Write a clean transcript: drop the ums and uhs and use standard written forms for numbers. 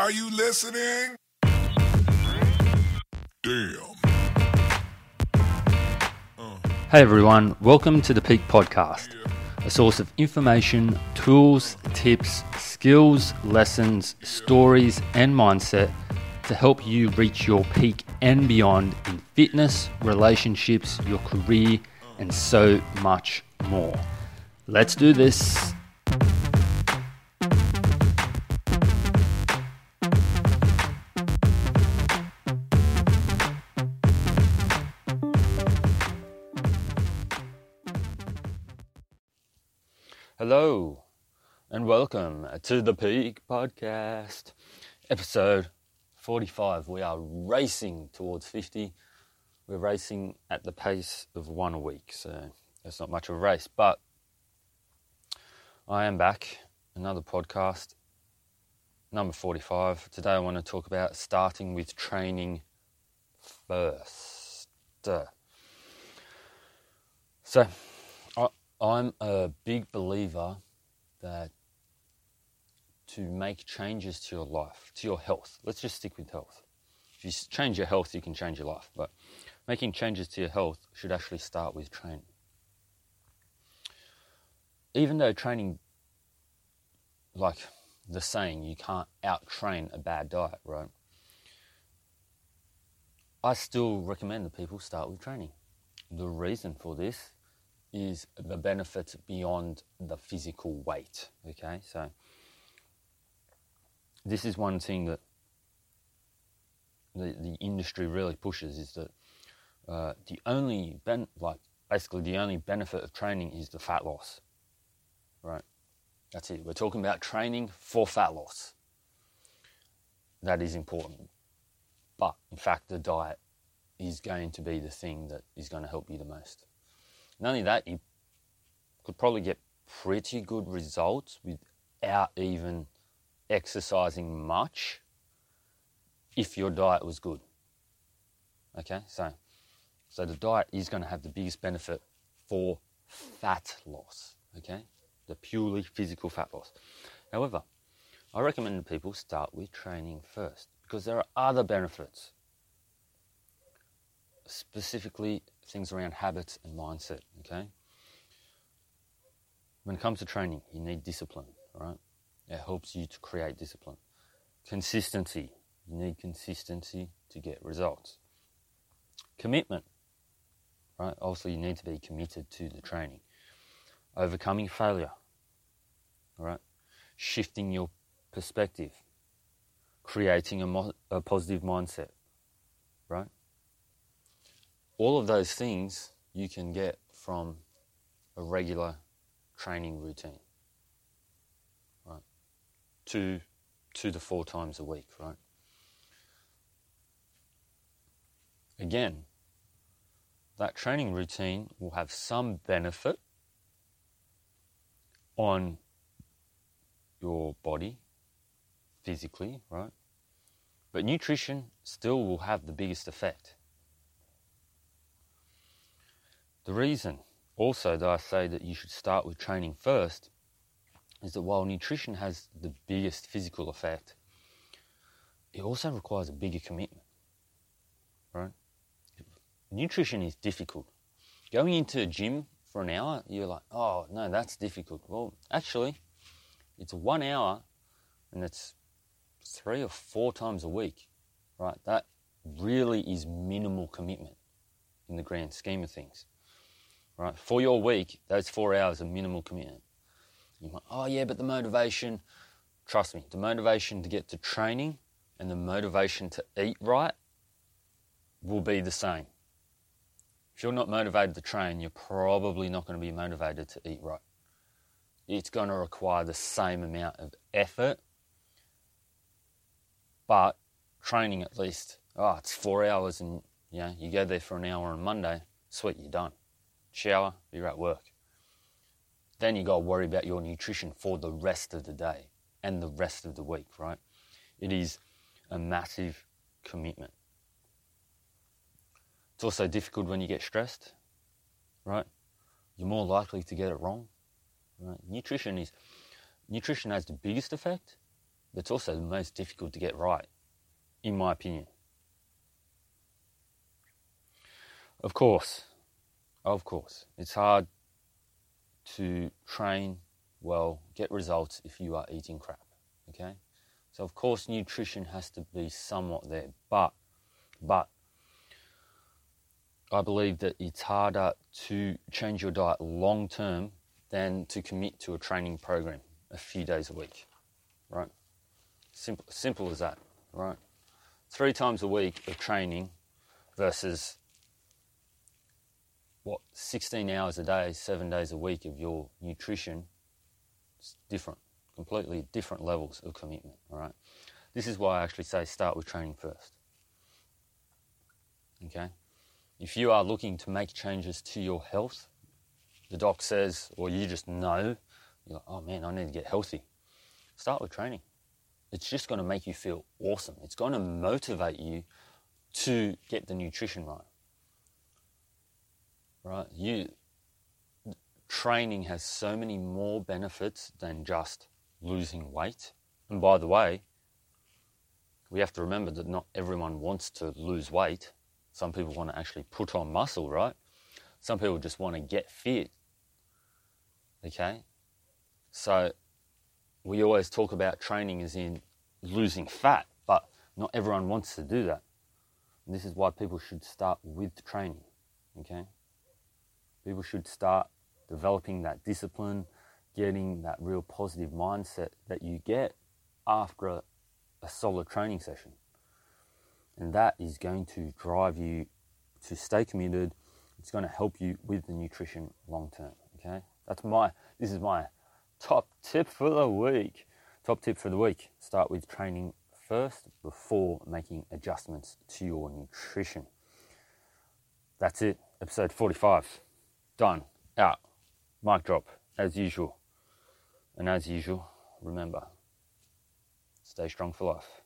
Are you listening? Damn. Hey everyone, welcome to the Peak Podcast, a source of information, tools, tips, skills, lessons, stories, and mindset to help you reach your peak and beyond in fitness, relationships, your career, and so much more. Let's do this. Hello, and welcome to the Peak Podcast, episode 45. We are racing towards 50. We're racing at the pace of 1 a week, so that's not much of a race, but I am back, another podcast, number 45. Today I want to talk about starting with training first. So, I'm a big believer that to make changes to your life, to your health, let's just stick with health. If you change your health, you can change your life. But making changes to your health should actually start with training. Even though training, like the saying, you can't out-train a bad diet, right? I still recommend that people start with training. The reason for this is the benefits beyond the physical weight, okay? So this is one thing that the industry really pushes, is that the only benefit of training is the fat loss, right? That's it. We're talking about training for fat loss. That is important. But in fact, the diet is going to be the thing that is going to help you the most. Not only that, you could probably get pretty good results without even exercising much if your diet was good. Okay, so the diet is going to have the biggest benefit for fat loss, okay? The purely physical fat loss. However, I recommend that people start with training first because there are other benefits, specifically things around habits and mindset, okay? When it comes to training, you need discipline, all right? It helps you to create discipline. Consistency. You need consistency to get results. Commitment, right? Obviously, you need to be committed to the training. Overcoming failure, all right? Shifting your perspective. Creating a positive mindset, right? All of those things you can get from a regular training routine, right? Two to four times a week, right? Again, that training routine will have some benefit on your body physically, right? But nutrition still will have the biggest effect. The reason also that I say that you should start with training first is that while nutrition has the biggest physical effect, it also requires a bigger commitment, right? Nutrition is difficult. Going into a gym for an hour, you're like, oh, no, that's difficult. Well, actually, it's 1 hour and it's 3 or 4 times a week, right? That really is minimal commitment in the grand scheme of things. Right? For your week, those 4 hours are minimal commitment. You might, oh yeah, but the motivation, trust me, the motivation to get to training and the motivation to eat right will be the same. If you're not motivated to train, you're probably not going to be motivated to eat right. It's going to require the same amount of effort, but training at least, oh, it's 4 hours and yeah, you go there for an hour on Monday, sweet, you're done. Shower, you're at work. Then you got to worry about your nutrition for the rest of the day and the rest of the week, right? It is a massive commitment. It's also difficult when you get stressed, right? You're more likely to get it wrong, right? Nutrition has the biggest effect, that's also the most difficult to get right, in my opinion. Of course, it's hard to train well, get results if you are eating crap, okay? So of course nutrition has to be somewhat there, but I believe that it's harder to change your diet long term than to commit to a training program a few days a week, right? Simple as that, right? 3 times a week of training versus 16 hours a day, 7 days a week of your nutrition. It's different, completely different levels of commitment, all right? This is why I actually say start with training first, okay? If you are looking to make changes to your health, the doc says, or you just know, you're like, oh man, I need to get healthy. Start with training. It's just going to make you feel awesome. It's going to motivate you to get the nutrition right. Right? Training has so many more benefits than just losing weight. And by the way, we have to remember that not everyone wants to lose weight. Some people want to actually put on muscle, right? Some people just want to get fit, okay? So we always talk about training as in losing fat, but not everyone wants to do that. And this is why people should start with training, okay? People should start developing that discipline, getting that real positive mindset that you get after a solid training session. And that is going to drive you to stay committed. It's going to help you with the nutrition long term, okay? This is my top tip for the week. Start with training first before making adjustments to your nutrition. That's it. Episode 45. Done. Out. Mic drop. As usual. And as usual, remember, stay strong for life.